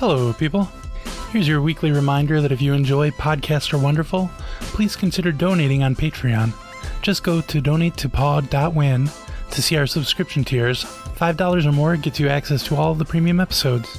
Hello, people. Here's your weekly reminder that if you enjoy Podcasts Are Wonderful, please consider donating on Patreon. Just go to donatetopod.win to see our subscription tiers. $5 or more gets you access to all of the premium episodes.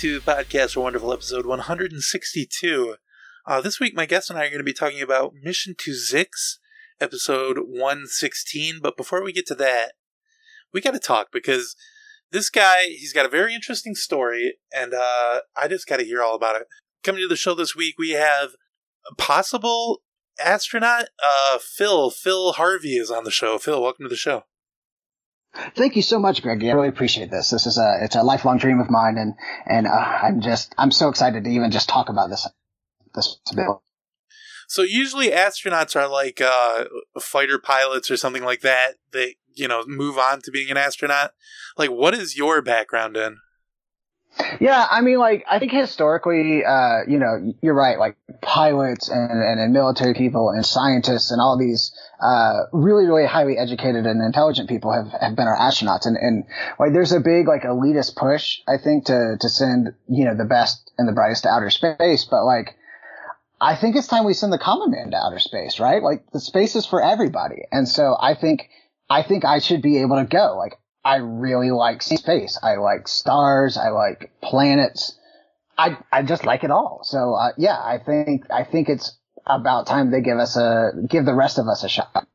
To Podcasts Are Wonderful, episode 162. This week, my guest and I are going to be talking about Mission to Zix, episode 116. But before we get to that, we got to talk because this guy, he's got a very interesting story, and I just got to hear all about it. Coming to the show this week, we have a possible astronaut, Phil Harvey is on the show. Phil, welcome to the show. Thank you so much, Greg. I really appreciate this. This is it's a lifelong dream of mine, and I'm so excited to even just talk about this bit. So usually astronauts are like fighter pilots or something like that. They move on to being an astronaut. Like, what is your background in? Yeah, I mean, like, I think historically, you're right, like, pilots and military people and scientists and all these, really, really highly educated and intelligent people have been our astronauts. And, like, there's a big, like, elitist push, I think, to send, the best and the brightest to outer space. But, like, I think it's time we send the common man to outer space, right? Like, the space is for everybody. And so I think I should be able to go, like, I really like space. I like stars. I like planets. I just like it all. So yeah, I think it's about time they give the rest of us a shot.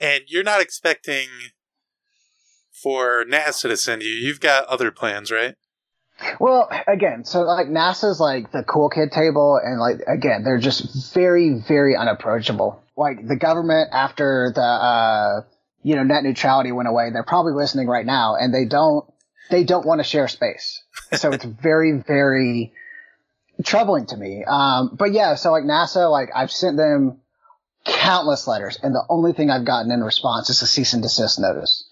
And you're not expecting for NASA to send you. You've got other plans, right? Well, again, so like NASA's like the cool kid table, and like again, they're just very, very unapproachable. Like the government after the net neutrality went away. They're probably listening right now, and they don't want to share space. So it's very, very troubling to me. But yeah, so like NASA, like I've sent them countless letters, and the only thing I've gotten in response is a cease and desist notice.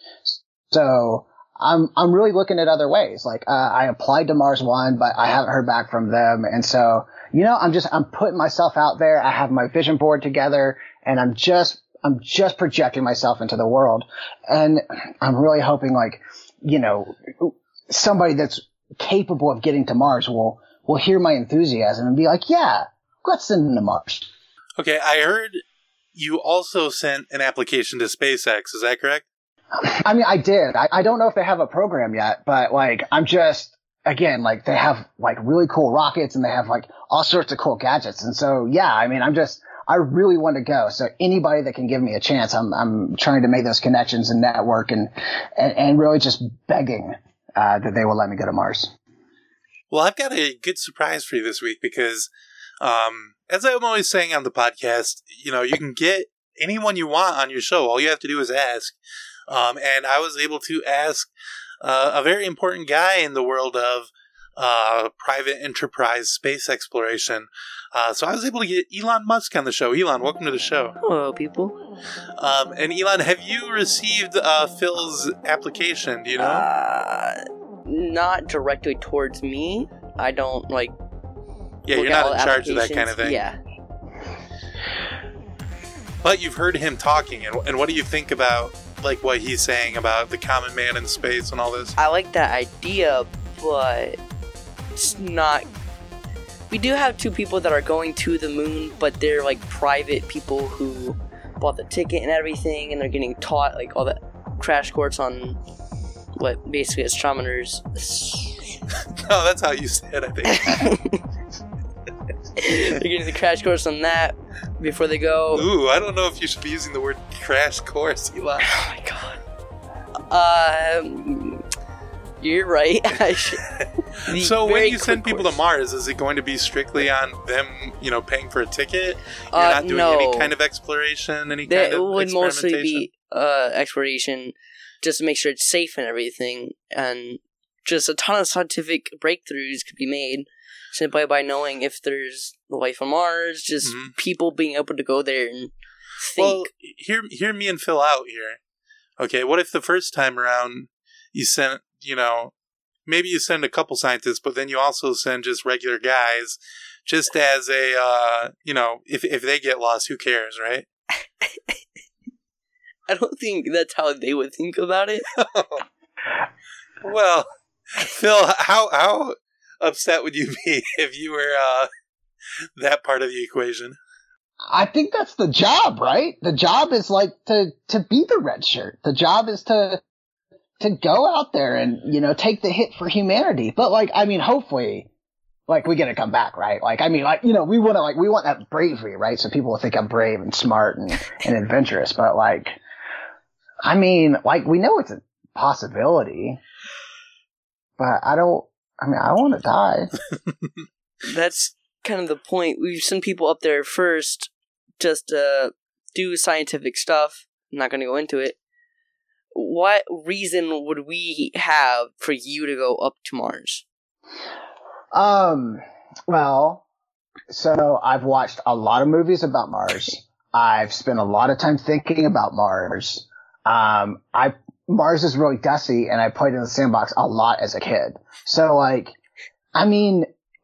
So I'm really looking at other ways. Like I applied to Mars One, but I haven't heard back from them, and so I'm putting myself out there. I have my vision board together, and I'm just projecting myself into the world, and I'm really hoping, like, somebody that's capable of getting to Mars will hear my enthusiasm and be like, yeah, let's send them to Mars. Okay, I heard you also sent an application to SpaceX. Is that correct? I mean, I did. I don't know if they have a program yet, but, like, I'm just, again, like, they have, like, really cool rockets, and they have, like, all sorts of cool gadgets. And so, yeah, I mean, I really want to go. So anybody that can give me a chance, I'm trying to make those connections and network and really just begging that they will let me go to Mars. Well, I've got a good surprise for you this week because, as I'm always saying on the podcast, you can get anyone you want on your show. All you have to do is ask. And I was able to ask a very important guy in the world of private enterprise space exploration. So I was able to get Elon Musk on the show. Elon, welcome to the show. Hello, people. And Elon, have you received Phil's application? Do you know? Not directly towards me. I don't like. Yeah, you're not in charge of that kind of thing. Yeah. But you've heard him talking, and what do you think about like what he's saying about the common man in space and all this? I like that idea, but. It's not. We do have two people that are going to the moon, but they're like private people who bought the ticket and everything, and they're getting taught like all the crash course on what basically astronomers. No, that's how you said it, I think. They're getting the crash course on that before they go. Ooh, I don't know if you should be using the word crash course, Eli. Oh my god. You're right. So when you send people to Mars, is it going to be strictly on them, paying for a ticket? You're not doing any kind of exploration, It would mostly be exploration, just to make sure it's safe and everything, and just a ton of scientific breakthroughs could be made simply by knowing if there's life on Mars, just people being able to go there and think. Well, hear me and Phil out here. Okay, what if the first time around you sent, maybe you send a couple scientists, but then you also send just regular guys, just as a, if they get lost, who cares, right? I don't think that's how they would think about it. Well, Phil, how upset would you be if you were that part of the equation? I think that's the job, right? The job is like to be the red shirt. The job is to go out there and, take the hit for humanity. But hopefully, we get to come back, right? We want that bravery, right? So people will think I'm brave and smart and adventurous. But we know it's a possibility, but I want to die. That's kind of the point. We send people up there first just to do scientific stuff. I'm not going to go into it. What reason would we have for you to go up to Mars? So I've watched a lot of movies about Mars. I've spent a lot of time thinking about Mars. Mars is really dusty, and I played in the sandbox a lot as a kid. So,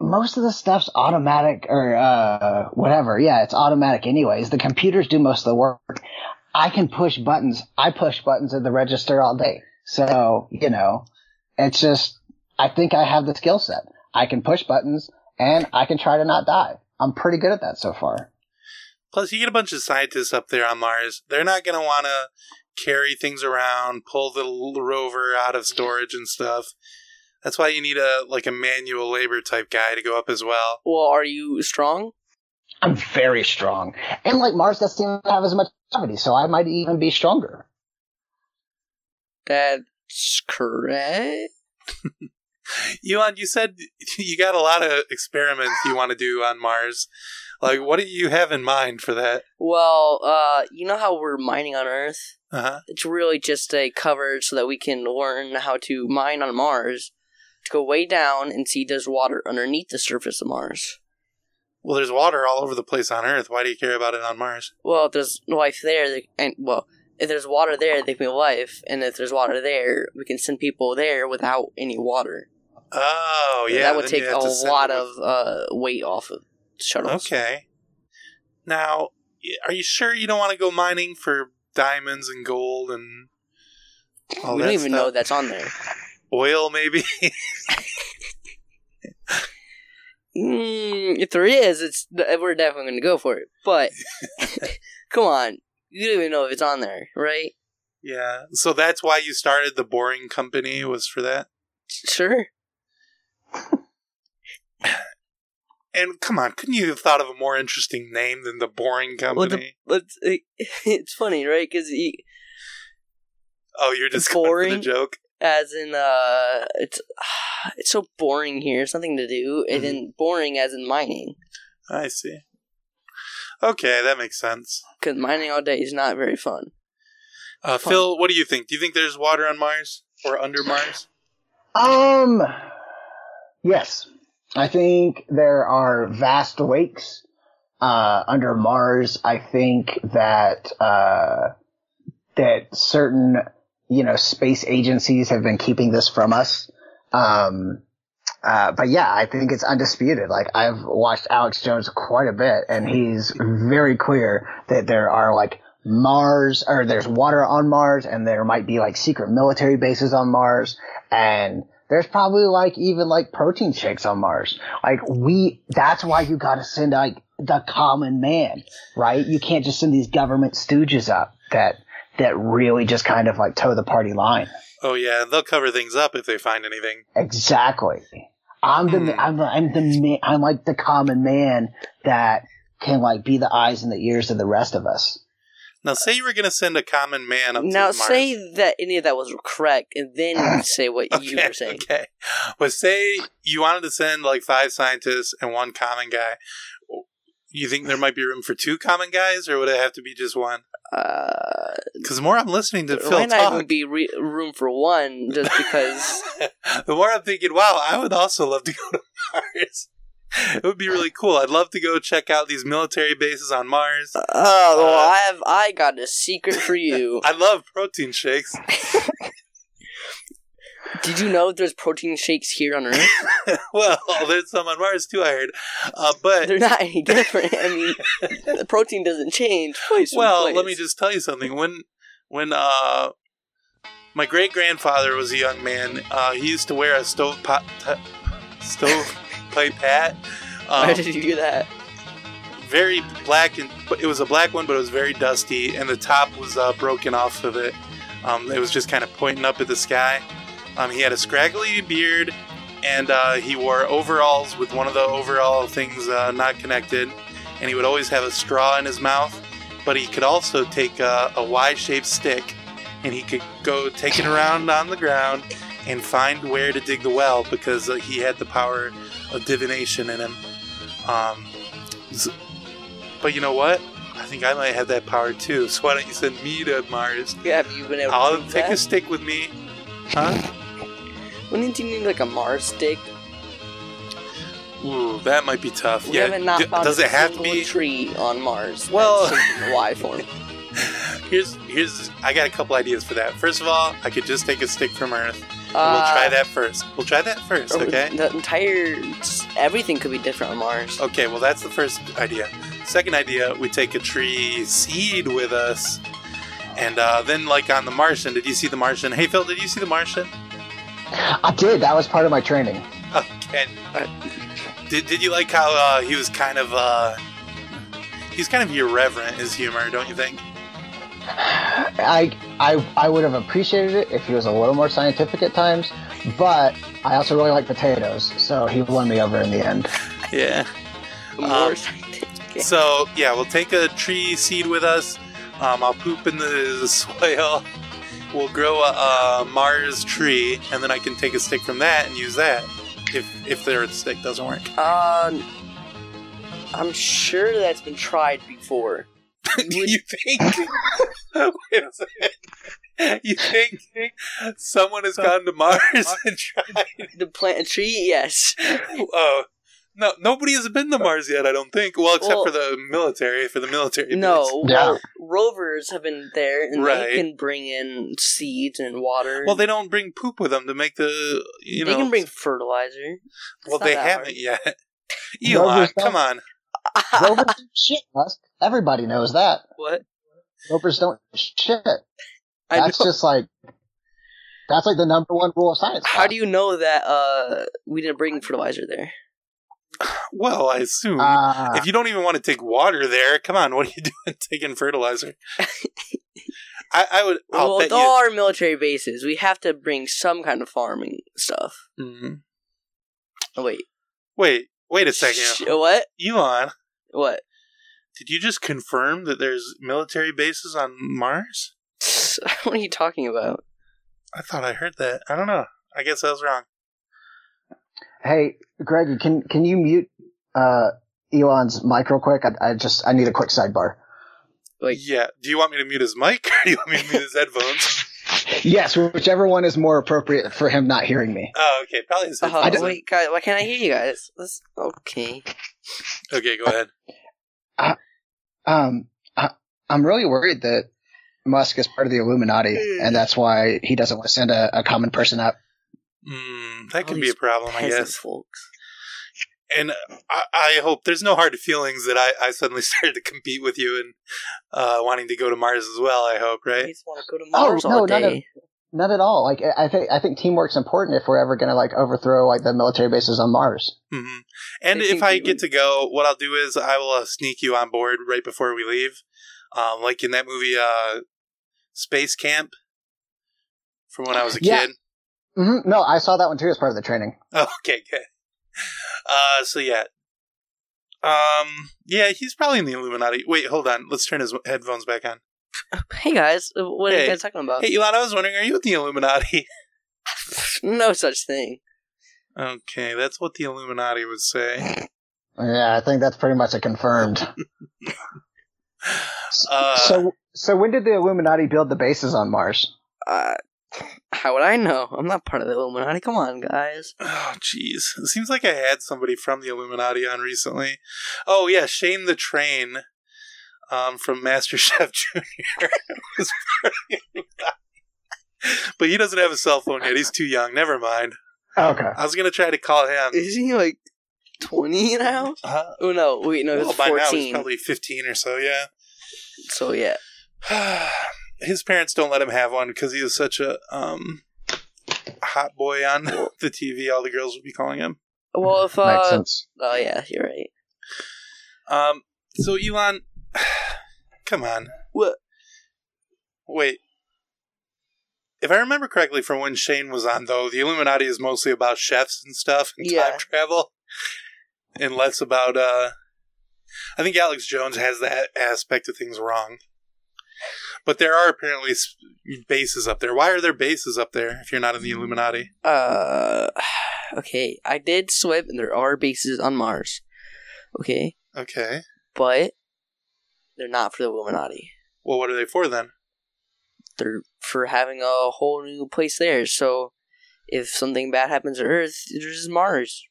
most of the stuff's automatic or whatever. Yeah, it's automatic anyways. The computers do most of the work. I can push buttons. I push buttons at the register all day. So, it's just I think I have the skill set. I can push buttons, and I can try to not die. I'm pretty good at that so far. Plus, you get a bunch of scientists up there on Mars. They're not going to want to carry things around, pull the rover out of storage and stuff. That's why you need a manual labor type guy to go up as well. Well, are you strong? I'm very strong. And Mars doesn't seem to have as much gravity, so I might even be stronger. That's correct. Elon, you said you got a lot of experiments you want to do on Mars. What do you have in mind for that? Well, you know how we're mining on Earth? Uh-huh. It's really just a cover so that we can learn how to mine on Mars, to go way down and see there's water underneath the surface of Mars. Well, there's water all over the place on Earth. Why do you care about it on Mars? Well, if there's life there, if there's water there, they can be life. And if there's water there, we can send people there without any water. Oh, yeah. And that would take a lot of weight off of shuttles. Okay. Now, are you sure you don't want to go mining for diamonds and gold and all that stuff? We don't even know that's on there. Oil, maybe? If there is, we're definitely going to go for it. But, come on. You don't even know if it's on there, right? Yeah. So that's why you started the Boring Company, was for that? Sure. And come on, couldn't you have thought of a more interesting name than the Boring Company? Well, it's funny, right? Because you're just boring going for the joke, as in it's so boring here, something to do, and then boring as in mining. I see. Okay, that makes sense. Because mining all day is not very fun. Phil, what do you think? Do you think there's water on Mars or under Mars? Yes. I think there are vast lakes under Mars. I think that that certain space agencies have been keeping this from us. But yeah, I think it's undisputed. I've watched Alex Jones quite a bit, and he's very clear that there are Mars, or there's water on Mars, and there might be secret military bases on Mars, and there's probably even protein shakes on Mars. That's why you gotta send the common man, right? You can't just send these government stooges up that really just kind of toe the party line. Oh yeah, they'll cover things up if they find anything. Exactly. I'm the common man that can be the eyes and the ears of the rest of us. Now, say you were going to send a common man up to Mars. Now, say that any of that was correct, and then say what you were saying. Okay. Well, say you wanted to send, 5 scientists and 1 common guy. You think there might be room for 2 common guys, or would it have to be just one? Because the more I'm listening to Phil talk, would be room for one, just because. The more I'm thinking, wow, I would also love to go to Mars. It would be really cool. I'd love to go check out these military bases on Mars. Oh, well, I got a secret for you. I love protein shakes. Did you know there's protein shakes here on Earth? Well, there's some on Mars too, I heard. But they're not any different. I mean, the protein doesn't change. Well, let me just tell you something. When my great-grandfather was a young man, he used to wear a stovepipe hat. Why did you do that? Very black, and it was a black one, but it was very dusty, and the top was broken off of it. It was just kind of pointing up at the sky. He had a scraggly beard, and he wore overalls with one of the overall things not connected, and he would always have a straw in his mouth, but he could also take a Y-shaped stick, and he could go take it around on the ground and find where to dig the well, because he had the power of divination in him. But you know what? I think I might have that power too, so why don't you send me to Mars? Yeah, have you been able to do that? I'll take a stick with me. Huh? Wouldn't you need like a Mars stick? Ooh, that might be tough. We haven't not found does it have to be a tree on Mars? Well, the Y form. Here's I got a couple ideas for that. First of all, I could just take a stick from Earth. We'll try that first. Okay. The entire everything could be different on Mars. Okay, well that's the first idea. Second idea, we take a tree seed with us. And then, like on The Martian, did you see The Martian? Hey, Phil, did you see The Martian? I did. That was part of my training. Okay. Did you like how he was kind of irreverent, his humor? Don't you think? I would have appreciated it if he was a little more scientific at times, but I also really like potatoes, so he won me over in the end. Yeah. So yeah, we'll take a tree seed with us. I'll poop in the soil. We'll grow a Mars tree, and then I can take a stick from that and use that if their stick doesn't work. I'm sure that's been tried before. You think? Wait a second. You think someone has gone to Mars and tried to plant a tree? Yes. Oh. No, nobody has been to Mars yet, I don't think. Well, except for the military, No, yeah. Rovers have been there, and they can bring in seeds and water. Well, they don't bring poop with them to make the, They can bring fertilizer. Well, they haven't yet. Elon, come on. Rovers don't shit, Musk. Everybody knows that. What? Rovers don't shit. That's like the number one rule of science. How do you know that we didn't bring fertilizer there? Well, I assume if you don't even want to take water there, come on, what are you doing taking fertilizer? I would. Well, with all our military bases, we have to bring some kind of farming stuff. Mm-hmm. Oh, wait a second. What, Elon? What? Did you just confirm that there's military bases on Mars? What are you talking about? I thought I heard that. I don't know. I guess I was wrong. Hey, Greg, can you mute Elon's mic real quick? I need a quick sidebar. Yeah. Do you want me to mute his mic, or do you want me to mute his headphones? Yes, whichever one is more appropriate for him not hearing me. Oh, okay. Probably his headphones. Wait, guys, why can't I hear you guys? Okay, go ahead. I'm really worried that Musk is part of the Illuminati, and that's why he doesn't want to send a common person up. That could be a problem, I guess. Folks. And I hope there's no hard feelings that I suddenly started to compete with you and wanting to go to Mars as well. I hope, right? I just want to go to Mars all day. Not at all. Like I think teamwork's important if we're ever going to overthrow the military bases on Mars. Mm-hmm. And if I get to go, what I'll do is I will sneak you on board right before we leave, like in that movie Space Camp from when I was a kid. Mm-hmm. No, I saw that one too as part of the training. Okay, good. So yeah. Yeah, he's probably in the Illuminati. Wait, hold on. Let's turn his headphones back on. Hey guys, what are you guys talking about? Hey Elon, I was wondering, are you with the Illuminati? No such thing. Okay, that's what the Illuminati would say. Yeah, I think that's pretty much a confirmed. So So when did the Illuminati build the bases on Mars? How would I know? I'm not part of the Illuminati. Come on, guys. Oh, jeez. It seems like I had somebody from the Illuminati on recently. Oh, yeah, Shane the Train from MasterChef Junior was part of the Illuminati. But he doesn't have a cell phone yet. He's too young. Never mind. Okay. I was going to try to call him. Is he like 20 now? Oh, no. Wait, no, he's 14. By now he's probably 15 or so, yeah. So, yeah. His parents don't let him have one because he is such a hot boy on the TV. All the girls would be calling him. Well, if makes sense. Oh yeah, you're right. So Elon, come on. What? Wait. If I remember correctly from when Shane was on, though, the Illuminati is mostly about chefs and stuff and time travel, and less about. I think Alex Jones has that aspect of things wrong. But there are apparently bases up there. Why are there bases up there if you're not in the Illuminati? Okay. I did swipe, and there are bases on Mars. Okay. Okay. But they're not for the Illuminati. Well, what are they for then? They're for having a whole new place there. So if something bad happens to Earth, there's Mars.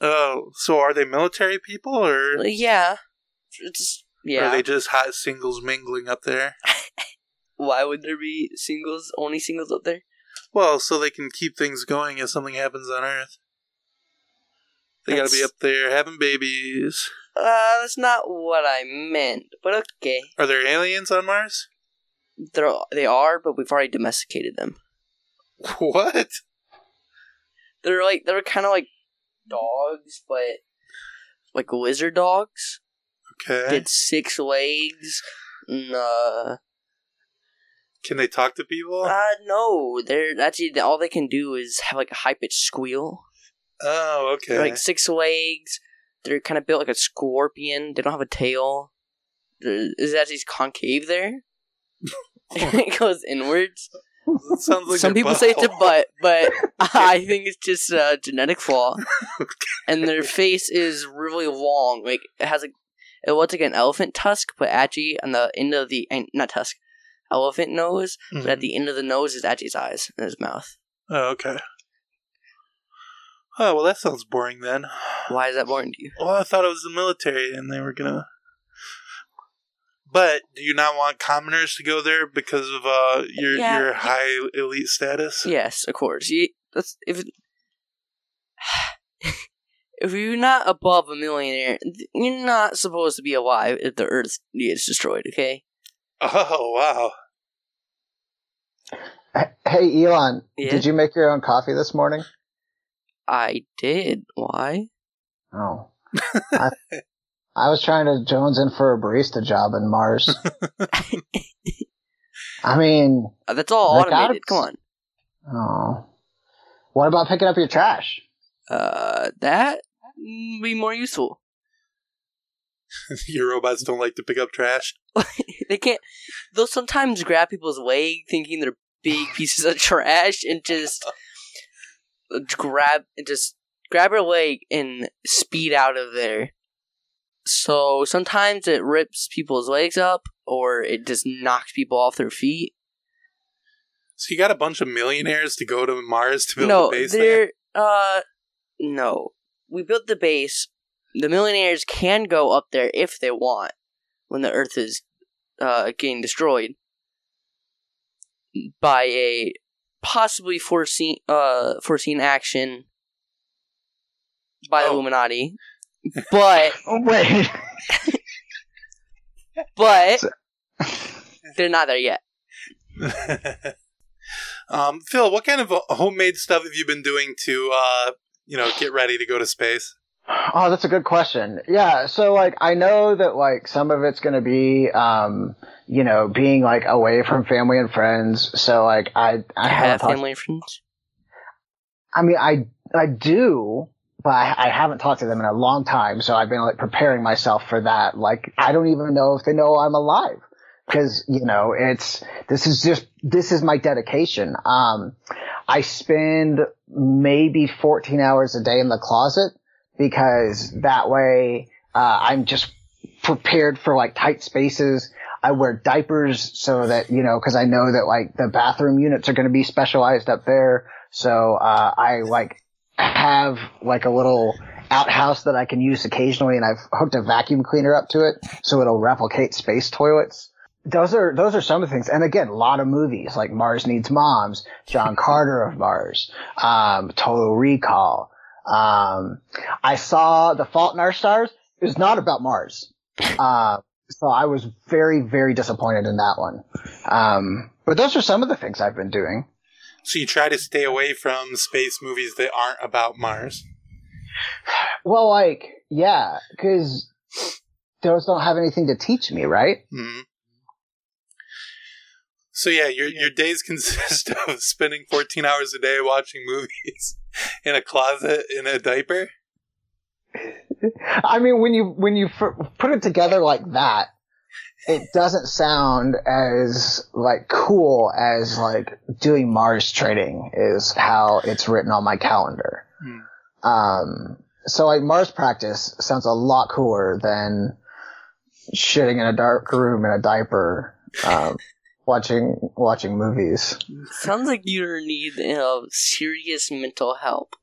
Oh, so are they military people or? Yeah. It's. Yeah. Are they just hot singles mingling up there? Why would there be singles, only singles up there? Well, so they can keep things going if something happens on Earth. They gotta be up there having babies. That's not what I meant, but okay. Are there aliens on Mars? They are, but we've already domesticated them. What? They're kind of like dogs, but like lizard dogs. Okay. Did 6 legs. Nah. Can they talk to people? No. They're actually all they can do is have like a high pitched squeal. Oh, okay. They're like 6 legs. They're kind of built like a scorpion. They don't have a tail. Is that just concave there? It goes inwards. It sounds like some people say it's a butt, but I think it's just a genetic flaw. Okay. And their face is really long. Like it has a. It looks like an elephant tusk, but actually on the end of the not tusk, elephant nose. Mm-hmm. But at the end of the nose is actually his eyes and his mouth. Oh, okay. Oh well, that sounds boring then. Why is that boring to you? Well, I thought it was the military, and they were gonna. But do you not want commoners to go there because of your high elite status? Yes, of course. If you're not above a millionaire, you're not supposed to be alive if the Earth gets destroyed, okay? Oh, wow. Hey, Elon, did you make your own coffee this morning? I did. Why? Oh. I was trying to Jones in for a barista job in Mars. I mean... That's all automated. Come on. Oh. What about picking up your trash? That would be more useful. Your robots don't like to pick up trash? They can't. They'll sometimes grab people's leg thinking they're big pieces of trash and just grab her leg and speed out of there. So sometimes it rips people's legs up or it just knocks people off their feet. So you got a bunch of millionaires to go to Mars to build a base there? No, we built the base. The millionaires can go up there if they want when the Earth is getting destroyed by a possibly foreseen action by the Illuminati. But wait, but they're not there yet. Phil, what kind of homemade stuff have you been doing to? Get ready to go to space? Oh, that's a good question. Yeah, so, I know that, some of it's going to be, being, away from family and friends. So, I have family and friends? I mean, I do, but I haven't talked to them in a long time. So I've been, preparing myself for that. I don't even know if they know I'm alive. Because, this is my dedication. I spend maybe 14 hours a day in the closet because that way, I'm just prepared for tight spaces. I wear diapers so that, you know, because I know that like the bathroom units are going to be specialized up there. So I like have like a little outhouse that I can use occasionally, and I've hooked a vacuum cleaner up to it so it'll replicate space toilets. Those are some of the things. And again, a lot of movies like Mars Needs Moms, John Carter of Mars, Total Recall. I saw The Fault in Our Stars. It was not about Mars. So I was very, very disappointed in that one. But those are some of the things I've been doing. So you try to stay away from space movies that aren't about Mars? Well, like, yeah, because those don't have anything to teach me, right? Mm-hmm. So yeah, your days consist of spending 14 hours a day watching movies in a closet in a diaper? I mean, when you put it together like that, it doesn't sound as like cool as like doing Mars trading is how it's written on my calendar. Hmm. So like Mars practice sounds a lot cooler than shitting in a dark room in a diaper. Watching movies. Sounds like you're in need of serious mental help.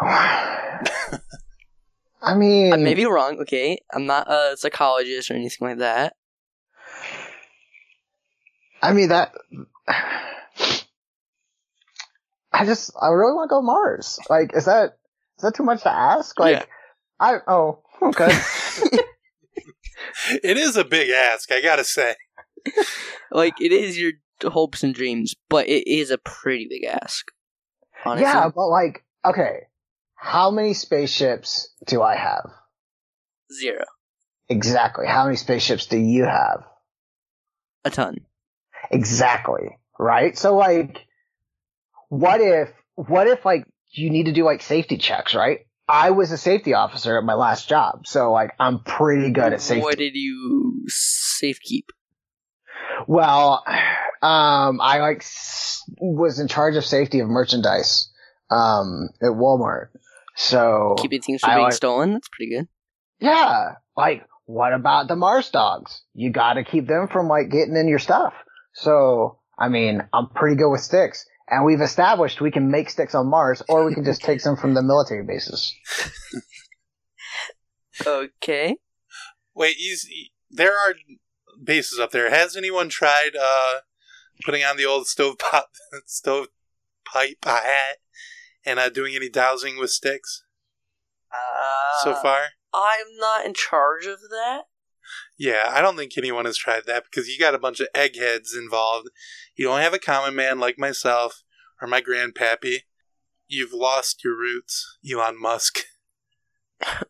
I mean, I may be wrong, okay? I'm not a psychologist or anything like that. I mean, that I really want to go to Mars. Like, is that too much to ask? Like, yeah. Oh, okay. It is a big ask, I gotta say. Like, it is your hopes and dreams, but it is a pretty big ask, honestly. Yeah, but like, okay, how many spaceships do I have? Zero. Exactly. How many spaceships do you have? A ton. Exactly. Right? So like, what if like you need to do like safety checks, right? I was a safety officer at my last job, so like I'm pretty good at safety. What did you safekeep? Well, I like was in charge of safety of merchandise at Walmart. So keeping things from being stolen, that's pretty good. Yeah, like what about the Mars dogs? You got to keep them from like getting in your stuff. So I mean, I'm pretty good with sticks, and we've established we can make sticks on Mars, or we can just take them from the military bases. Okay. Wait, there are bases up there. Has anyone tried putting on the old stovepipe hat and doing any dowsing with sticks so far? I'm not in charge of that. Yeah, I don't think anyone has tried that because you got a bunch of eggheads involved. You don't have a common man like myself or my grandpappy. You've lost your roots, Elon Musk.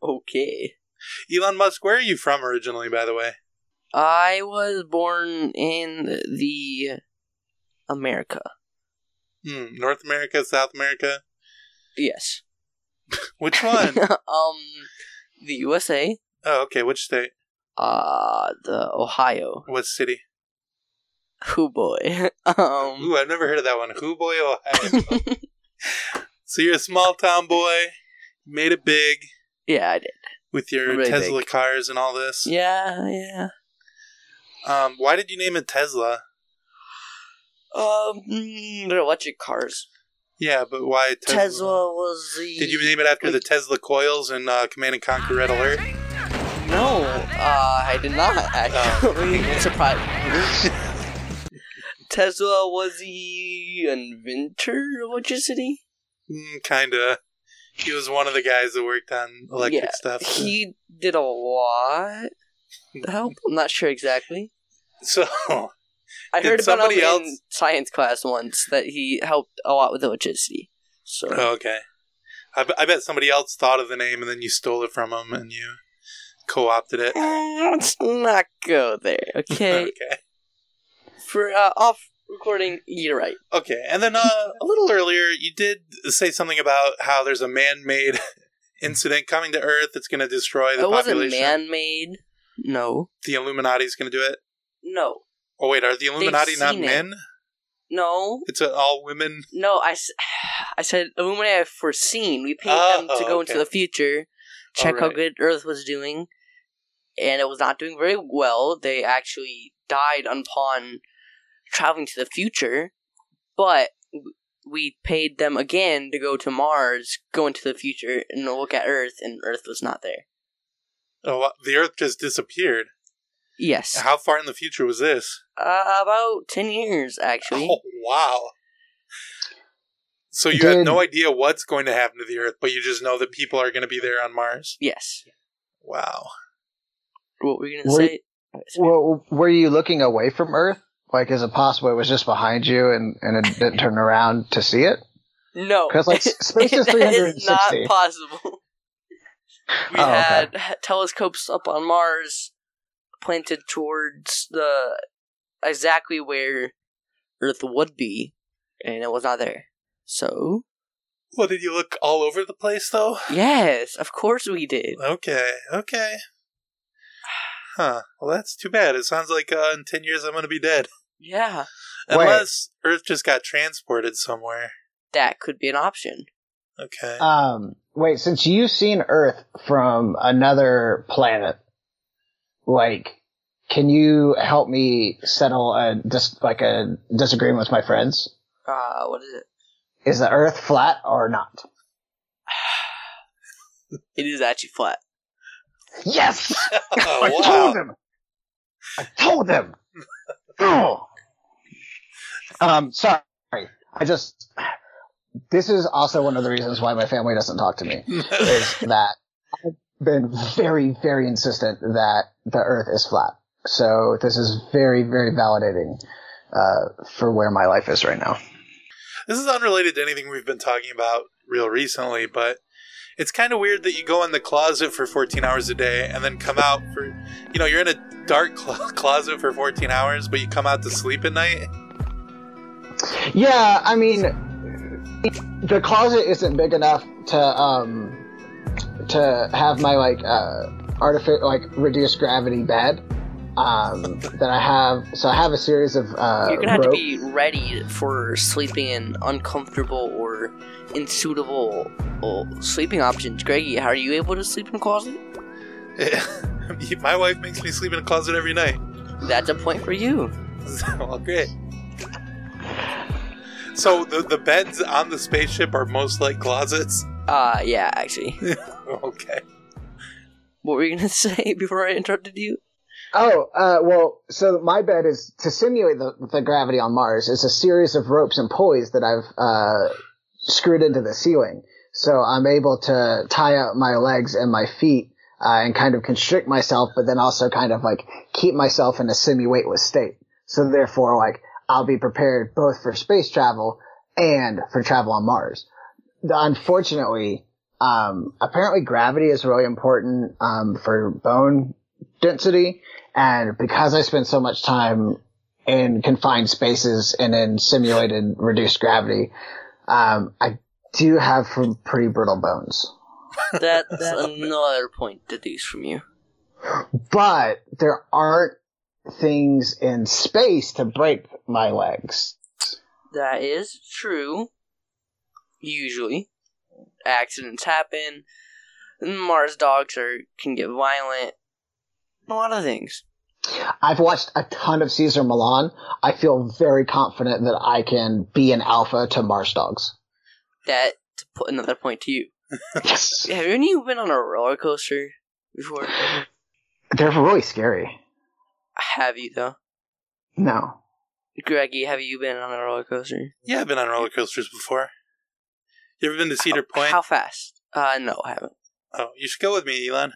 Okay. Elon Musk, where are you from originally, by the way? I was born in the America. North America, South America? Yes. Which one? The USA. Oh, okay. Which state? The Ohio. What city? Hooboy. Ooh, I've never heard of that one. Hooboy, Ohio. So you're a small town boy. You made it big. Yeah, I did. With your really Tesla big cars and all this. Yeah, yeah. Why did you name it Tesla? They're electric cars. Yeah, but why Tesla? Tesla was the... Did you name it after the Tesla coils in Command and Conquer Red Alert? No, I did not, actually. Surprised. Tesla was the inventor of electricity? Kinda. He was one of the guys that worked on electric stuff. So. He did a lot to help. I'm not sure exactly. So, I heard about him in science class once that he helped a lot with electricity. So okay. I bet somebody else thought of the name and then you stole it from him and you co-opted it. Let's not go there, okay? Okay. For off recording, you're right. Okay, and then a little earlier, you did say something about how there's a man-made incident coming to Earth that's going to destroy the population. It wasn't man-made. No. The Illuminati's going to do it? No. Oh, wait, are the Illuminati not men? No. It's all women? No, I said Illuminati have foreseen. We paid them to go into the future. Check how good Earth was doing, and it was not doing very well. They actually died upon traveling to the future, but we paid them again to go to Mars, go into the future, and look at Earth, and Earth was not there. Oh, the Earth just disappeared. Yes. How far in the future was this? About 10 years, actually. Oh, wow. So you have no idea what's going to happen to the Earth, but you just know that people are going to be there on Mars? Yes. Wow. What were you going to say? Well, were you looking away from Earth? Like, is it possible it was just behind you and it didn't turn around to see it? No. Because, like, space is 360. It's not possible. We had telescopes up on Mars planted towards the exactly where Earth would be, and it was not there. So? Well, did you look all over the place, though? Yes, of course we did. Okay. Huh. Well, that's too bad. It sounds like in 10 years I'm going to be dead. Yeah. Unless Earth just got transported somewhere. That could be an option. Okay. Wait, since you've seen Earth from another planet, like, can you help me settle a disagreement with my friends? What is it? Is the Earth flat or not? It is actually flat. Yes! I told him! Oh. Sorry. This is also one of the reasons why my family doesn't talk to me. Is that I've been very, very insistent that the Earth is flat. So this is very, very validating for where my life is right now. This is unrelated to anything we've been talking about real recently, but it's kind of weird that you go in the closet for 14 hours a day and then come out for, you know, you're in a dark closet for 14 hours, but you come out to sleep at night. Yeah, I mean, the closet isn't big enough to have my reduced gravity bed that I have. So I have a series of you're gonna have to be ready for sleeping in uncomfortable or insuitable sleeping options. Greggy, how are you able to sleep in a closet? My wife makes me sleep in a closet every night. That's a point for you. Well, great. So the beds on the spaceship are most like closets? Yeah, actually. Okay. What were you going to say before I interrupted you? Oh, well, so my bed is, to simulate the gravity on Mars, is a series of ropes and pulleys that I've screwed into the ceiling. So I'm able to tie up my legs and my feet and kind of constrict myself, but then also kind of, like, keep myself in a semi-weightless state. So therefore, like, I'll be prepared both for space travel and for travel on Mars. Unfortunately, apparently gravity is really important for bone density, and because I spend so much time in confined spaces and in simulated reduced gravity, I do have pretty brittle bones. That's another point deduced from you. But there aren't things in space to break my legs. That is true. Usually. Accidents happen. Mars dogs can get violent. A lot of things. I've watched a ton of Cesar Millan. I feel very confident that I can be an alpha to Mars dogs. That, to put another point to you. Yes. Have any of you been on a roller coaster before? They're really scary. Have you, though? No. Greggy, have you been on a roller coaster? Yeah, I've been on roller coasters before. You ever been to Cedar Point? How fast? No, I haven't. Oh, you should go with me, Elon.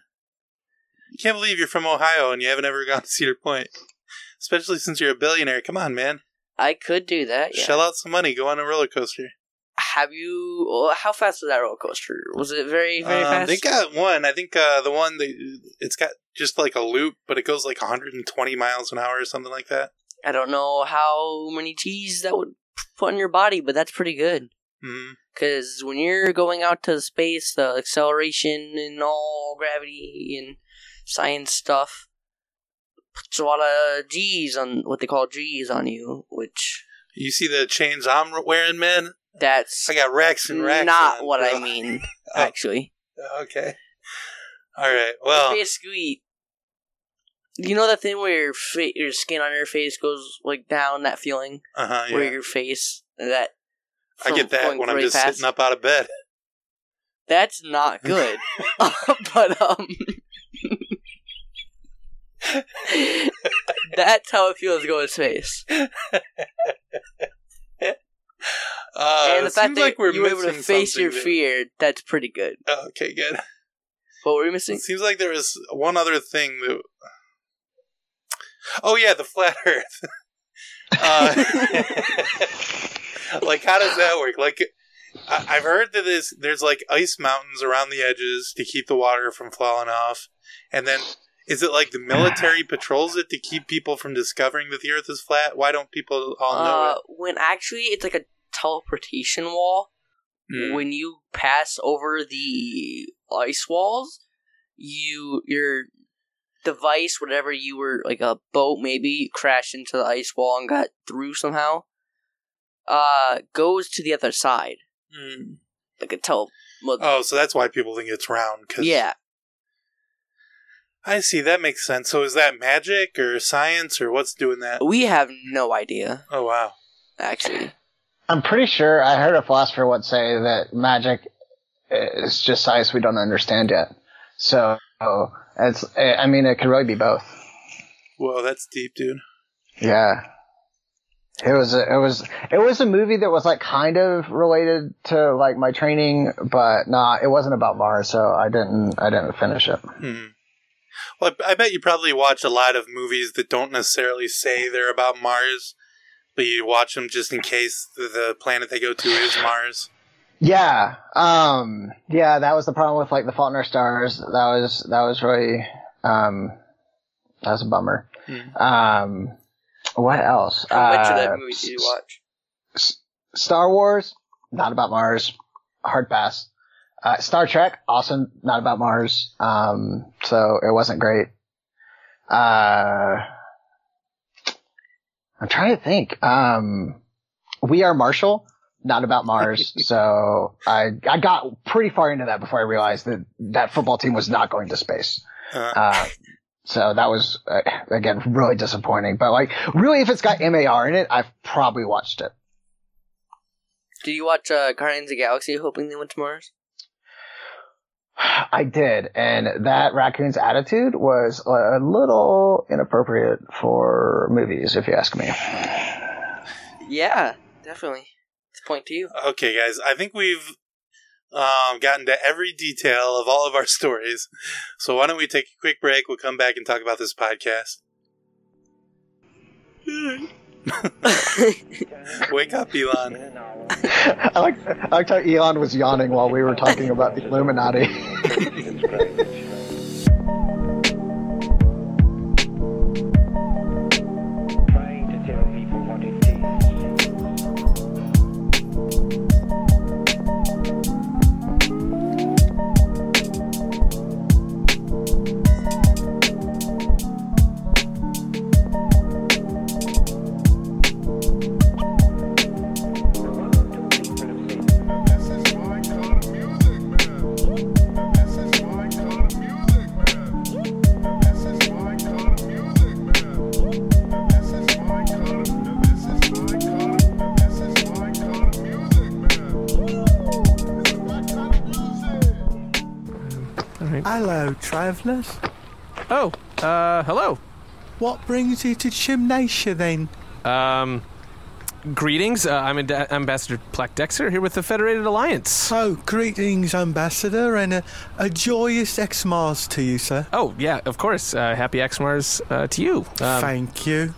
I can't believe you're from Ohio and you haven't ever gone to Cedar Point. Especially since you're a billionaire. Come on, man. I could do that, yeah. Shell out some money. Go on a roller coaster. Have you... How fast was that roller coaster? Was it very, very fast? They got one. I think the one... It's got just like a loop, but it goes like 120 miles an hour or something like that. I don't know how many G's that would put on your body, but that's pretty good. Because when you're going out to space, the acceleration and all gravity and... science stuff puts a lot of G's on what they call G's on you, which... You see the chains I'm wearing, man? That's... I got racks and racks. Not what I mean, actually. Okay. All right, well... Basically, You know that thing where your skin on your face goes like down, that feeling? Yeah. Where your face, that... I get that when I'm just sitting up out of bed. That's not good. That's how it feels to go in space. And the fact that you were able to face your fear, that's pretty good. Okay, good. What were we missing? It seems like there was one other thing that... Oh, yeah, the flat earth. Like, how does that work? Like, I've heard that there's, like, ice mountains around the edges to keep the water from flowing off. And then, is it like the military patrols it to keep people from discovering that the earth is flat? Why don't people all know it? When actually, it's like a teleportation wall. Mm. When you pass over the ice walls, your device, whatever you were, like a boat maybe, crashed into the ice wall and got through somehow. Goes to the other side. Mm. Like a so that's why people think it's round. 'Cause yeah. I see. That makes sense. So is that magic or science or what's doing that? We have no idea. Oh, wow. Actually. I'm pretty sure I heard a philosopher once say that magic is just science we don't understand yet. So, it could really be both. Whoa, that's deep, dude. Yeah. It was a movie that was like kind of related to like my training, but it wasn't about Mars, so I didn't finish it. Hmm. Well, I bet you probably watch a lot of movies that don't necessarily say they're about Mars, but you watch them just in case the planet they go to is Mars. Yeah, that was the problem with like The Fault in Our Stars. That was really that was a bummer. Hmm. What else? How much of that movie did you watch? Star Wars, not about Mars. Hard pass. Star Trek, awesome, not about Mars. So it wasn't great. I'm trying to think. We Are Marshall, not about Mars. So I got pretty far into that before I realized that football team was not going to space. So that was, again, really disappointing. But, like, really, if it's got MAR in it, I've probably watched it. Did you watch Guardians of the Galaxy hoping they went to Mars? I did. And that raccoon's attitude was a little inappropriate for movies, if you ask me. Yeah, definitely. It's a point to you. Okay, guys. I think we've gotten to every detail of all of our stories. So why don't we take a quick break? We'll come back and talk about this podcast. Wake up, Elon. I liked how Elon was yawning while we were talking about the Illuminati. Hello, travellers. Oh, hello. What brings you to Chimnesia, then? Greetings. I'm Ambassador Plaque Dexter here with the Federated Alliance. Oh, greetings, Ambassador, and a joyous X-Mars to you, sir. Oh, yeah, of course. Happy X-Mars to you. Thank you.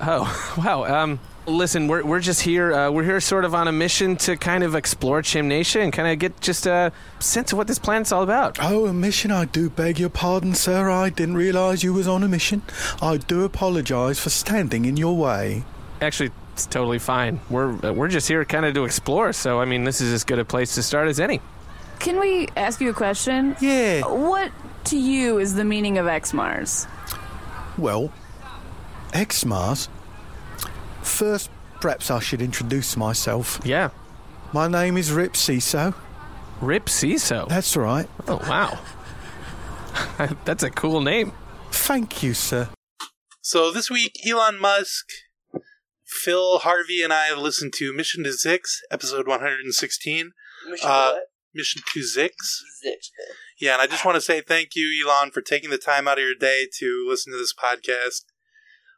Oh, wow. Listen, we're just here. We're here sort of on a mission to kind of explore Chimnesia and kind of get just a sense of what this planet's all about. Oh, a mission? I do beg your pardon, sir. I didn't realize you was on a mission. I do apologize for standing in your way. Actually, it's totally fine. We're just here kind of to explore, so, I mean, this is as good a place to start as any. Can we ask you a question? Yeah. What, to you, is the meaning of X-Mars? Well, X-Mars... First, perhaps I should introduce myself. Yeah. My name is Rip Cisco. Rip Cisco? That's right. Oh, wow. That's a cool name. Thank you, sir. So this week, Elon Musk, Phil Harvey, and I have listened to Mission to Zix, episode 116. Mission to what? Mission to Zix. Zix. Yeah, and I just want to say thank you, Elon, for taking the time out of your day to listen to this podcast.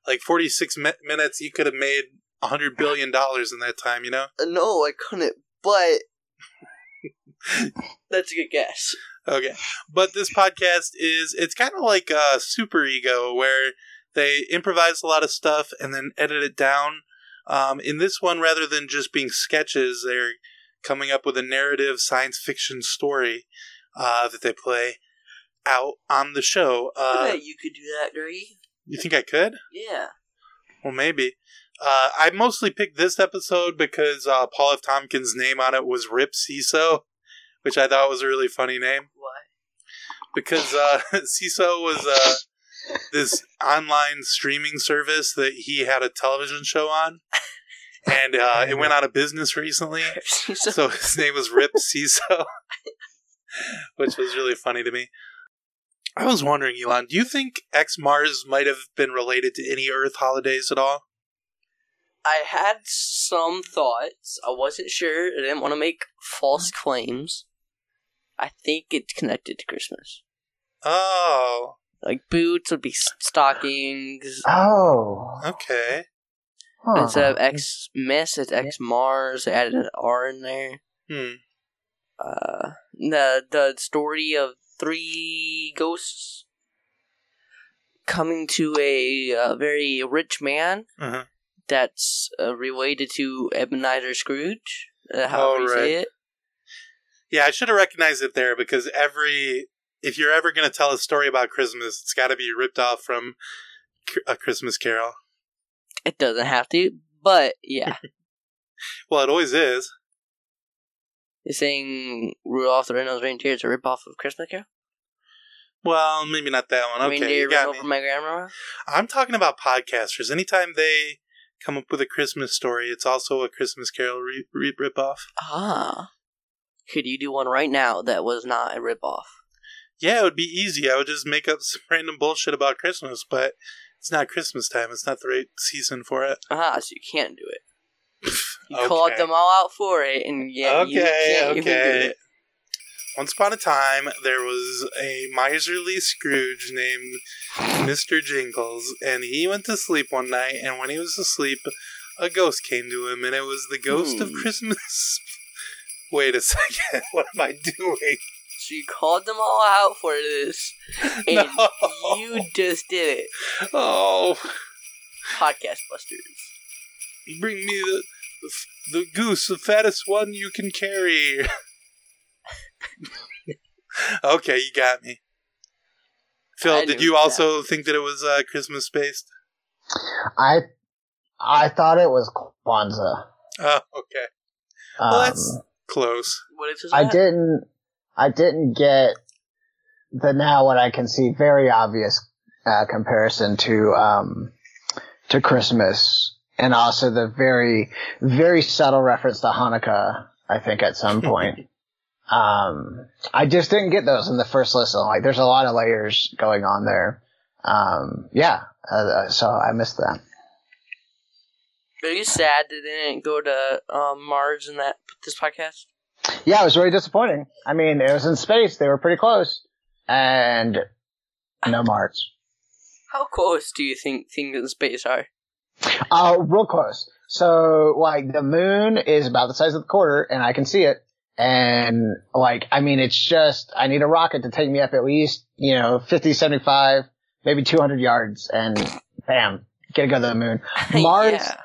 Like 46 minutes, you could have made $100 billion in that time, you know? No, I couldn't, but... That's a good guess. Okay. But this podcast is, it's kind of like a Super Ego, where they improvise a lot of stuff and then edit it down. In this one, rather than just being sketches, they're coming up with a narrative science fiction story that they play out on the show. I bet you could do that, Greg. You think I could? Yeah. Well, maybe. I mostly picked this episode because Paul F. Tompkins' name on it was Rip Cisco, which I thought was a really funny name. Why? Because Cisco was this online streaming service that he had a television show on, and it went out of business recently, so his name was Rip Cisco, which was really funny to me. I was wondering, Elon, do you think X-Mars might have been related to any Earth holidays at all? I had some thoughts. I wasn't sure. I didn't want to make false claims. I think it's connected to Christmas. Oh. Like boots would be stockings. Oh. Okay. Huh. Instead of X-Miss, it's X-Mars. They added an R in there. Hmm. The story of three ghosts coming to a very rich man. Uh-huh. That's related to Ebenezer Scrooge. However you say it. Yeah, I should have recognized it there because if you're ever going to tell a story about Christmas, it's got to be ripped off from A Christmas Carol. It doesn't have to, but yeah. Well, it always is. You're saying Rudolph the Red-Nosed Reindeer is a ripoff of Christmas Carol? Well, maybe not that one. Okay, reindeer you got me. Over my grandma? I'm talking about podcasters. Anytime they come up with a Christmas story, it's also a Christmas Carol ripoff. Ah. Could you do one right now that was not a ripoff? Yeah, it would be easy. I would just make up some random bullshit about Christmas, but it's not Christmas time. It's not the right season for it. Ah, so you can't do it. You okay. Called them all out for it, and yeah, okay, you can't even do it. Once upon a time, there was a miserly Scrooge named Mr. Jingles, and he went to sleep one night, and when he was asleep, a ghost came to him, and it was the ghost of Christmas. Wait a second, what am I doing? So you called them all out for this, and you just did it. Oh. Podcast busters. You bring me the goose, the fattest one you can carry. Okay, you got me. Phil, did you also think that it was Christmas based? I thought it was Kwanzaa. Oh, okay. Well, that's close. What is that? I didn't get the now what I can see very obvious comparison to Christmas, and also the very very subtle reference to Hanukkah. I think at some point. I just didn't get those in the first listen. Like, there's a lot of layers going on there. So I missed that. Are you sad that they didn't go to Mars in this podcast? Yeah, it was really disappointing. I mean, it was in space. They were pretty close, and no Mars. How close do you think things in space are? Real close. So, like, the moon is about the size of the quarter, and I can see it. And, like, I mean, it's just, I need a rocket to take me up at least, 50, 75, maybe 200 yards, and bam, get to go to the moon. Mars, yeah.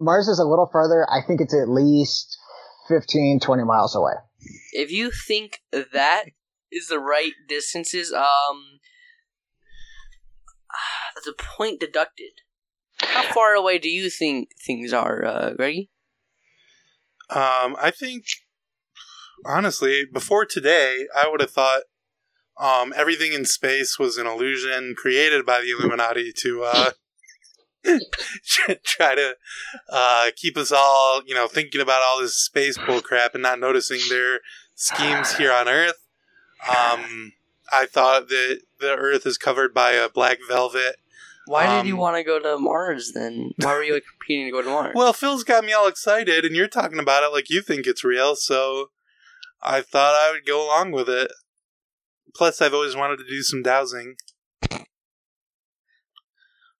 Mars is a little further. I think it's at least 15, 20 miles away. If you think that is the right distances, that's a point deducted. How far away do you think things are, Greggy? I think... Honestly, before today, I would have thought everything in space was an illusion created by the Illuminati to try to keep us all, thinking about all this space bull crap and not noticing their schemes here on Earth. I thought that the Earth is covered by a black velvet. Why did you want to go to Mars then? Why were you competing to go to Mars? Well, Phil's got me all excited, and you're talking about it like you think it's real, so I thought I would go along with it. Plus, I've always wanted to do some dowsing.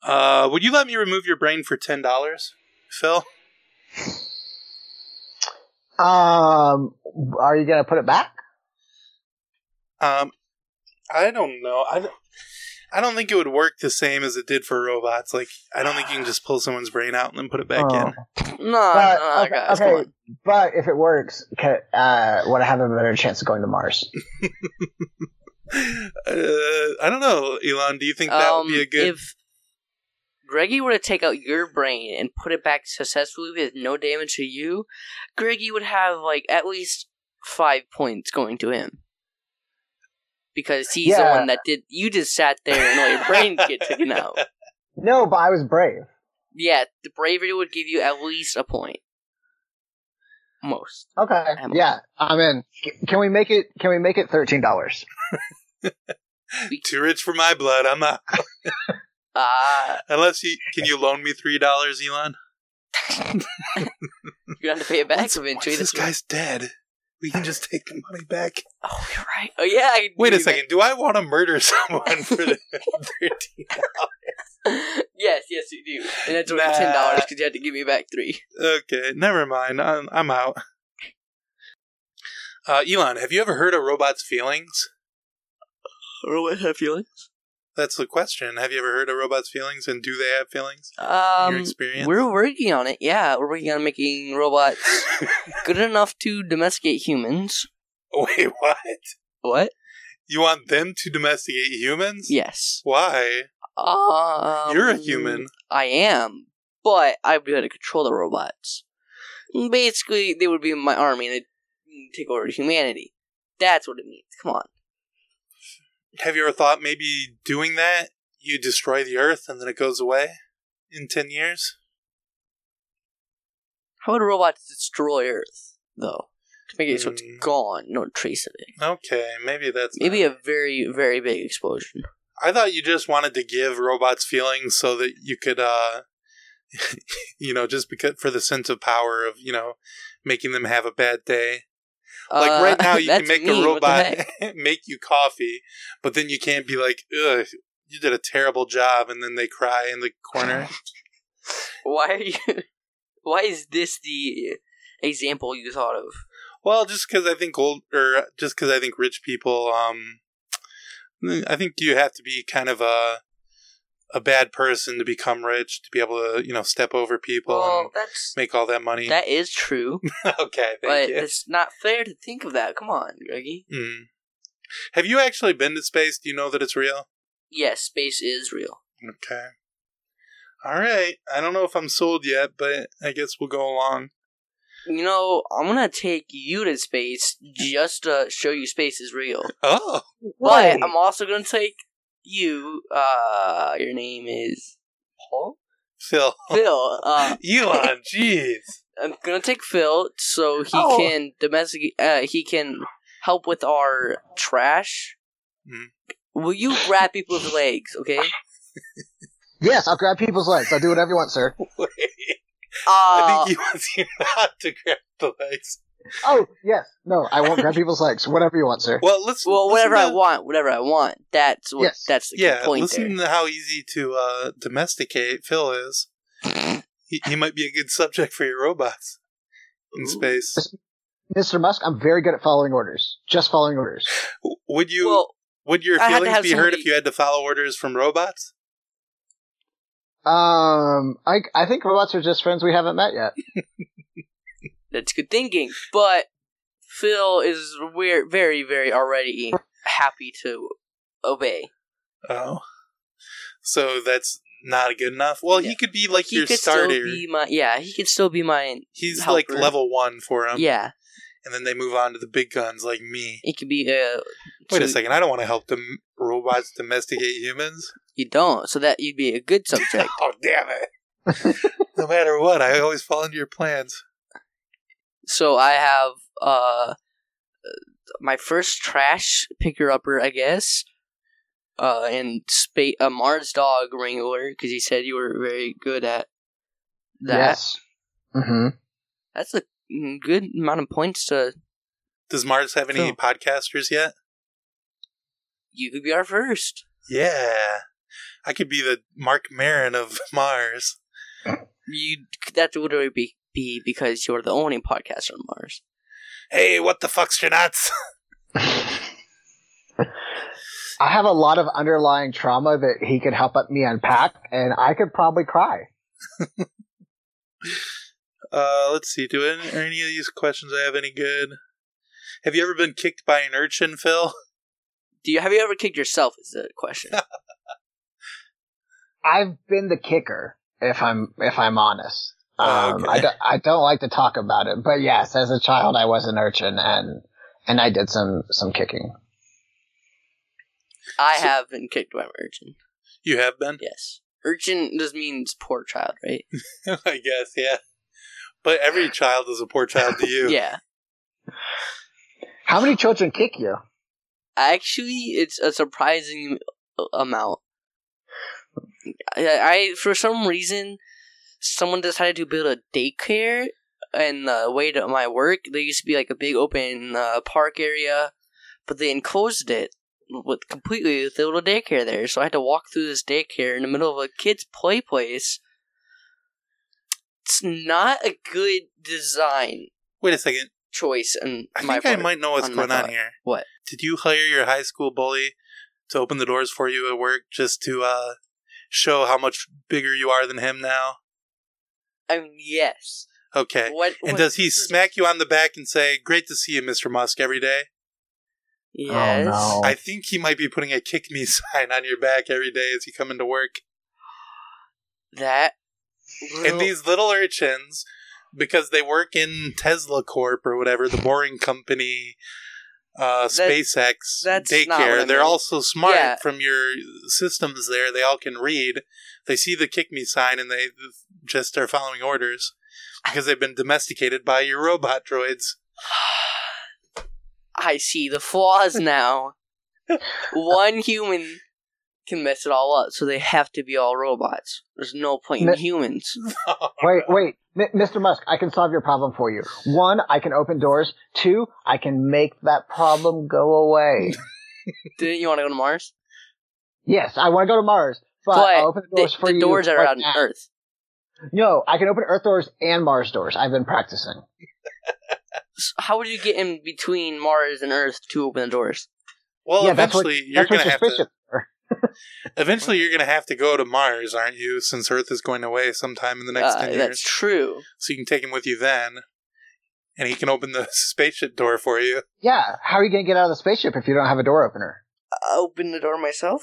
Would you let me remove your brain for $10, Phil? Are you going to put it back? I don't know. I don't think it would work the same as it did for robots. Like, I don't think you can just pull someone's brain out and then put it back in. No, guys, okay. But if it works, would I have a better chance of going to Mars? I don't know, Elon. Do you think that would be a good... If Greggy were to take out your brain and put it back successfully with no damage to you, Greggy would have, like, at least 5 points going to him. Because he's the one that did... You just sat there and let your brain get taken out. No, but I was brave. Yeah, the bravery would give you at least a point. Most. Okay. Yeah, I'm in. Can we make it $13? Too rich for my blood. I'm not. Unless you... Can you loan me $3, Elon? You're going to have to pay it back eventually. This guy's dead. We can just take the money back. Oh, you're right. Oh, yeah. Wait a second. Do I want to murder someone for the $13? Yes, you do. And that's only $10 because you had to give me back $3. Okay, never mind. I'm out. Elon, have you ever heard of robots' feelings? Robots have feelings? That's the question. Have you ever heard of robots' feelings, and do they have feelings? In your experience? We're working on it, yeah. We're working on making robots good enough to domesticate humans. Wait, what? What? You want them to domesticate humans? Yes. Why? You're a human. I am, but I'd be able to control the robots. Basically, they would be in my army and they'd take over humanity. That's what it means. Come on. Have you ever thought maybe doing that, you destroy the Earth and then it goes away in 10 years? How would robots destroy Earth, though? To make it so it's gone, no trace of it. Okay, maybe that's... Maybe a very, very big explosion. I thought you just wanted to give robots feelings so that you could, just because for the sense of power of, making them have a bad day. Like, right now, you can make a robot make you coffee, but then you can't be like, ugh, you did a terrible job, and then they cry in the corner. Why is this the example you thought of? Well, just because I think rich people, I think you have to be kind of a bad person to become rich, to be able to, step over people and make all that money. That is true. Okay, thank you. But it's not fair to think of that. Come on, Greggy. Mm. Have you actually been to space? Do you know that it's real? Yes, space is real. Okay. All right. I don't know if I'm sold yet, but I guess we'll go along. I'm going to take you to space just to show you space is real. Oh. But I'm also going to take... You, your name is Paul? Phil. Elon, jeez. I'm gonna take Phil so he can domesticate. He can help with our trash. Mm-hmm. Will you grab people's legs? Okay. Yes, I'll grab people's legs. I'll do whatever you want, sir. Wait. I think he wants you not to grab the legs. Oh, yes. No, I won't grab people's legs. Whatever you want, sir. Well, whatever I want. That's what. Yes. That's the point there. Yeah, listen to how easy to domesticate Phil is. He might be a good subject for your robots in space. Mr. Musk, I'm very good at following orders. Just following orders. Would your feelings be hurt if you had to follow orders from robots? I think robots are just friends we haven't met yet. That's good thinking, but Phil is very, very already happy to obey. Oh, so that's not good enough. Well, he could be like your starter. He could still be my. He's helper. Like level 1 for him. Yeah, and then they move on to the big guns like me. It could be. Wait a second! I don't want to help the robots domesticate humans. You don't, so that you'd be a good subject. Oh, damn it! No matter what, I always fall into your plans. So I have my first trash picker-upper, I guess, and Mars dog wrangler, because he said you were very good at that. Yes. Mm-hmm. That's a good amount of points to... Does Mars have any podcasters yet? You could be our first. Yeah. I could be the Mark Maron of Mars. That would really be because you're the only podcaster on Mars. Hey, what the fuck's your nuts? I have a lot of underlying trauma that he could help me unpack, and I could probably cry. Let's see. Are any of these questions I have any good? Have you ever been kicked by an urchin, Phil? Have you ever kicked yourself is the question. I've been the kicker, if I'm honest. Okay. I don't like to talk about it, but yes, as a child I was an urchin and I did some kicking. I have been kicked by an urchin. You have been? Yes. Urchin just means poor child, right? I guess, yeah. But every child is a poor child to you. Yeah. How many children kick you? Actually, it's a surprising amount. I for some reason, someone decided to build a daycare in the way to my work. There used to be like a big open park area, but they enclosed it completely with a little daycare there. So I had to walk through this daycare in the middle of a kid's play place. It's not a good design. Wait a second. Choice and I might know what's going on here. What? Did you hire your high school bully to open the doors for you at work just to show how much bigger you are than him now? Yes. Okay. What does he smack you on the back and say, "Great to see you, Mr. Musk," every day? Yes. Oh, no. I think he might be putting a "kick me" sign on your back every day as you come into work. And these little urchins, because they work in Tesla Corp or whatever, the Boring Company, SpaceX, daycare. They're all so smart from your systems there. They all can read. They see the "kick me" sign and they just are following orders because they've been domesticated by your robot droids. I see the flaws now. One human can mess it all up, so they have to be all robots. There's no point in humans. Wait. Mr. Musk, I can solve your problem for you. 1, I can open doors. 2, I can make that problem go away. Didn't you want to go to Mars? Yes, I want to go to Mars, but I'll open the doors for you. The doors that are on Earth. No, I can open Earth doors and Mars doors. I've been practicing. So how would you get in between Mars and Earth to open the doors? Well, eventually you're going to have to... Eventually, you're going to have to go to Mars, aren't you? Since Earth is going away sometime in the next 10 years. That's true. So you can take him with you then, and he can open the spaceship door for you. Yeah. How are you going to get out of the spaceship if you don't have a door opener? I'll open the door myself.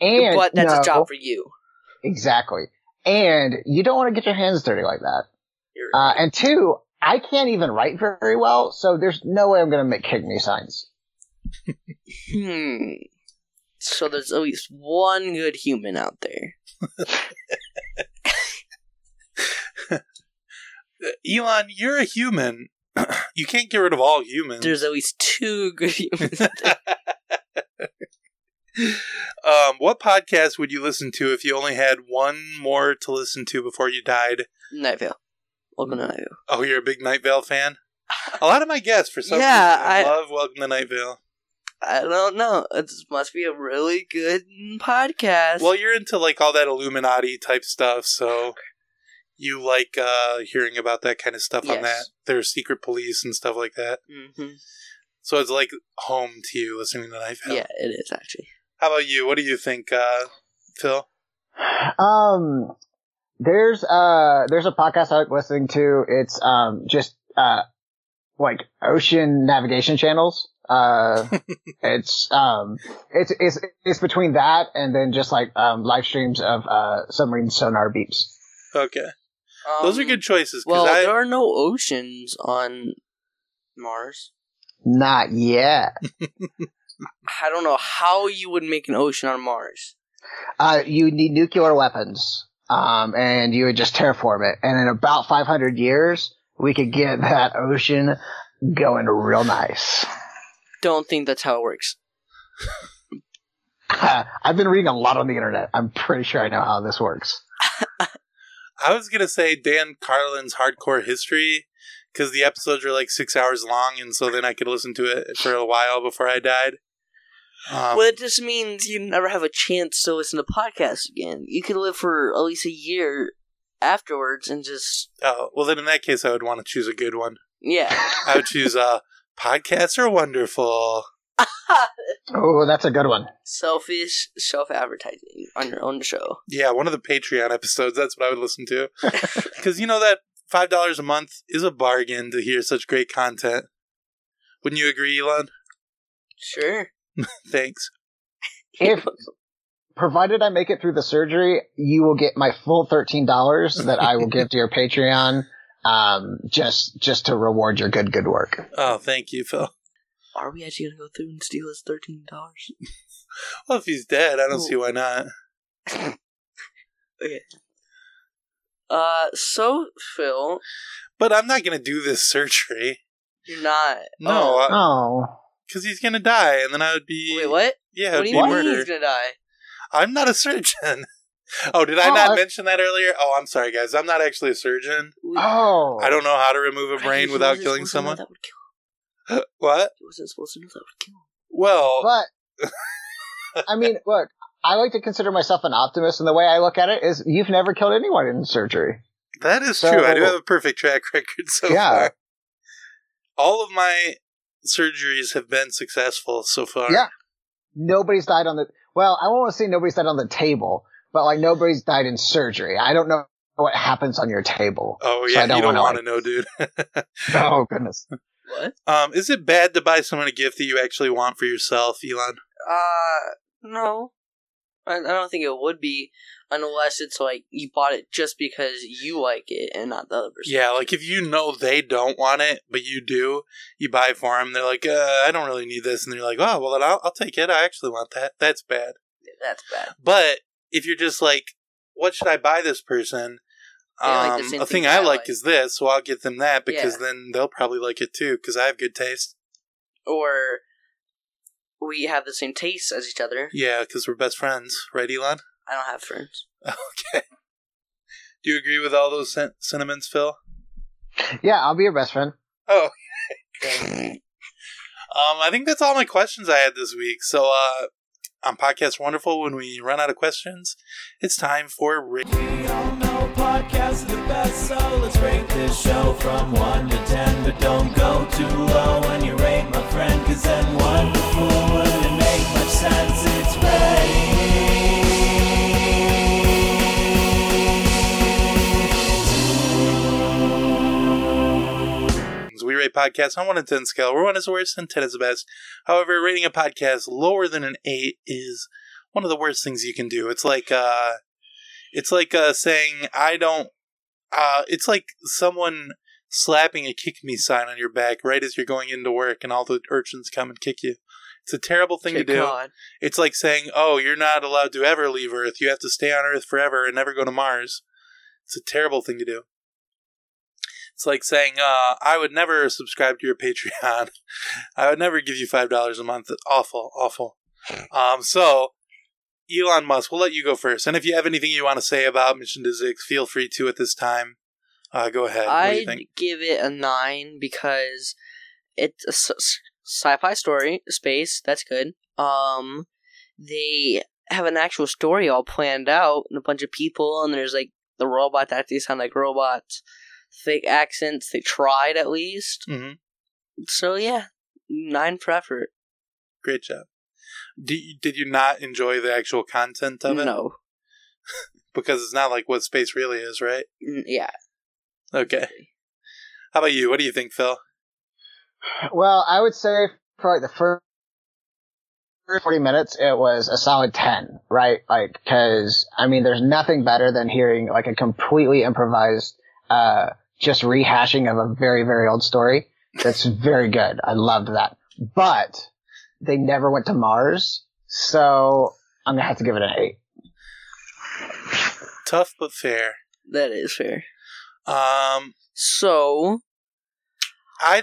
But that's a job for you. Exactly. And you don't want to get your hands dirty like that. Right. And 2, I can't even write very well, so there's no way I'm going to make kidney signs. So there's at least one good human out there. Elon, you're a human. You can't get rid of all humans. There's at least 2 good humans out there. What podcast would you listen to if you only had one more to listen to before you died? Night Vale. Welcome to Night Vale. Oh, you're a big Night Vale fan? A lot of my guests, for some reason, I love Welcome to Night Vale. I don't know. It must be a really good podcast. Well, you're into like all that Illuminati type stuff, so you like hearing about that kind of stuff on that. There's secret police and stuff like that. Mm-hmm. So it's like home to you listening to Night Vale. Yeah, it is actually. How about you? What do you think, Phil? There's a podcast I like listening to. It's just like ocean navigation channels. It's between that and then just like live streams of submarine sonar beeps. Okay, those are good choices. Well, there are no oceans on Mars. Not yet. I don't know how you would make an ocean on Mars. You need nuclear weapons, and you would just terraform it. And in about 500 years, we could get that ocean going real nice. don't think that's how it works. I've been reading a lot on the internet. I'm pretty sure I know how this works. I was going to say Dan Carlin's Hardcore History, because the episodes were like 6 hours long, and so then I could listen to it for a while before I died. Well, it just means you never have a chance to listen to podcasts again. You could live for at least a year afterwards and just... Oh, well, then in that case, I would want to choose a good one. Yeah. I would choose Podcasts Are Wonderful. Oh, that's a good one. Selfish self-advertising on your own show. Yeah, one of the Patreon episodes. That's what I would listen to. Because, you know, that $5 a month is a bargain to hear such great content. Wouldn't you agree, Elon? Sure. Thanks. If, provided I make it through the surgery, you will get my full $13 that I will give to your Patreon just to reward your good work. Oh, thank you, Phil. Are we actually going to go through and steal his $13? Well, if he's dead, I don't see why not. Okay. So, Phil... But I'm not going to do this surgery. You're not? No. Oh. Because he's going to die, and then I would be... Wait, what? Yeah, it would be murder. He's going to die? I'm not a surgeon. Oh, did I not mention that earlier? Oh, I'm sorry, guys. I'm not actually a surgeon. Oh. I don't know how to remove a brain without killing someone. That would kill. What? He wasn't supposed to know that would kill him. Well... But, I mean, look, I like to consider myself an optimist, and the way I look at it is you've never killed anyone in surgery. That is true. I do have a perfect track record so far. All of my surgeries have been successful so far. Yeah. Nobody's died on the... Well, I won't want to say nobody's died on the table, but, like, nobody's died in surgery. I don't know what happens on your table. Oh, yeah, so you don't want to know, dude. Oh, goodness. What? Is it bad to buy someone a gift that you actually want for yourself, Elon? No. I don't think it would be, unless it's like you bought it just because you like it and not the other person. Yeah, like if you know they don't want it, but you do, you buy it for them, they're like, I don't really need this, and they're like, oh, well, then I'll take it, I actually want that. That's bad. Yeah, that's bad. But if you're just like, what should I buy this person? Like a thing I like is this, so I'll get them that because then they'll probably like it too because I have good taste. Or we have the same taste as each other. Yeah, because we're best friends, right, Elon? I don't have friends. Okay. Do you agree with all those sentiments, Phil? Yeah, I'll be your best friend. Oh, okay. I think that's all my questions I had this week. So on Podcast Wonderful, when we run out of questions, it's time for podcasts are the best, so let's rate this show from 1 to 10, but don't go too low when you rate, my friend, because then wonderful wouldn't make much sense. It's rating. We rate podcasts on 1 to 10 scale, where 1 is the worst and 10 is the best. However, rating a podcast lower than an 8 is one of the worst things you can do. It's like saying, it's like someone slapping a kick me sign on your back right as you're going into work and all the urchins come and kick you. It's a terrible thing to do. God. It's like saying, oh, you're not allowed to ever leave Earth. You have to stay on Earth forever and never go to Mars. It's a terrible thing to do. It's like saying, I would never subscribe to your Patreon. I would never give you $5 a month. Awful, awful. Elon Musk, we'll let you go first. And if you have anything you want to say about Mission to Zix, feel free to at this time. Go ahead. I'd give it a 9 because it's a sci-fi story, space. That's good. They have an actual story all planned out and a bunch of people. And there's like the robots that actually sound like robots. Fake accents. They tried at least. Mm-hmm. So yeah, 9 for effort. Great job. Did you not enjoy the actual content of it? No. Because it's not like what space really is, right? Yeah. Okay. How about you? What do you think, Phil? Well, I would say for like the first 40 minutes, it was a solid 10, right? Like, because, I mean, there's nothing better than hearing like a completely improvised, just rehashing of a very, very old story. That's very good. I loved that. But... they never went to Mars, so I'm going to have to give it an 8. Tough but fair. That is fair. I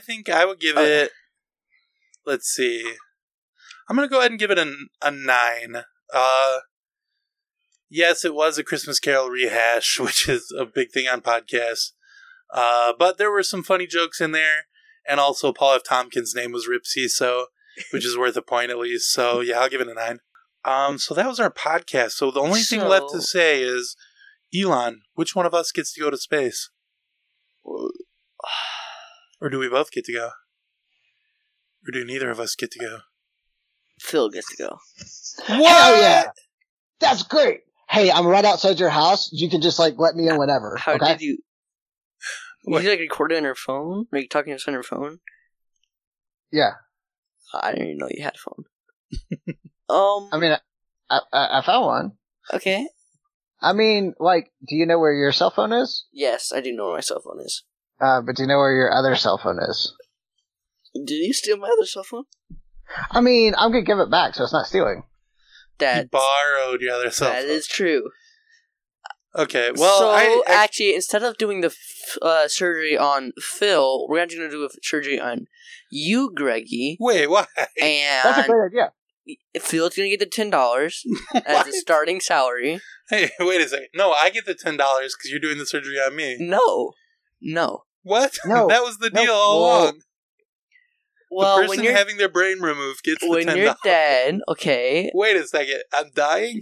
think I would give it Let's see. I'm going to go ahead and give it a 9. Yes, it was a Christmas Carol rehash, which is a big thing on podcasts. But there were some funny jokes in there. And also, Paul F. Tompkins' name was Rip Cisco, which is worth a point at least. So, yeah, I'll give it a 9. So that was our podcast. So the only thing left to say is, Elon, which one of us gets to go to space? Or do we both get to go? Or do neither of us get to go? Phil gets to go. What? Hell yeah! That's great! Hey, I'm right outside your house. You can just, like, let me in whenever. How okay? did you... What? You, like, record it on your phone? Are you talking to us on your phone? Yeah. I didn't even know you had a phone. I mean, I found one. Okay. I mean, like, do you know where your cell phone is? Yes, I do know where my cell phone is. But do you know where your other cell phone is? Did you steal my other cell phone? I mean, I'm going to give it back, so it's not stealing. That you borrowed your other cell phone. That is true. Okay, well... So, actually, instead of doing the surgery on Phil, we're actually going to do a surgery on you, Greggy. Wait, why? And that's a great idea. Phil's going to get the $10 as a starting salary. Hey, wait a second. No, I get the $10 because you're doing the surgery on me. No. What? No. That was the deal all along. Well, the person having their brain removed gets the $10. When you're dead, okay. Wait a second. I'm dying?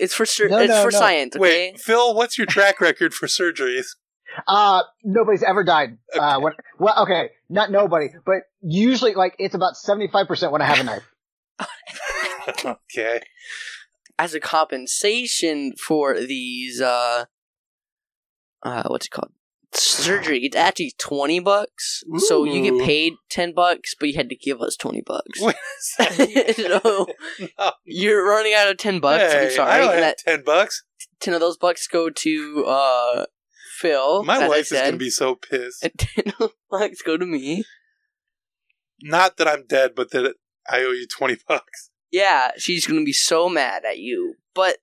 It's for science, okay? Wait, Phil, what's your track record for surgeries? Nobody's ever died. Okay. Not nobody, but usually, like, it's about 75% when I have a knife. Okay. As a compensation for these, what's it called? Surgery. It's actually $20. Ooh. So you get paid $10, but you had to give us $20. So no. You're running out of $10. Hey, I'm sorry. I don't have $10. 10 of those bucks go to Phil. My wife is gonna be so pissed. And 10 of bucks go to me. Not that I'm dead, but that I owe you $20. Yeah, she's gonna be so mad at you, but.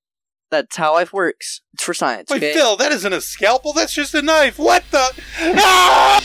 That's how life works. It's for science. Wait, okay? Phil, that isn't a scalpel. That's just a knife. What the? Ah!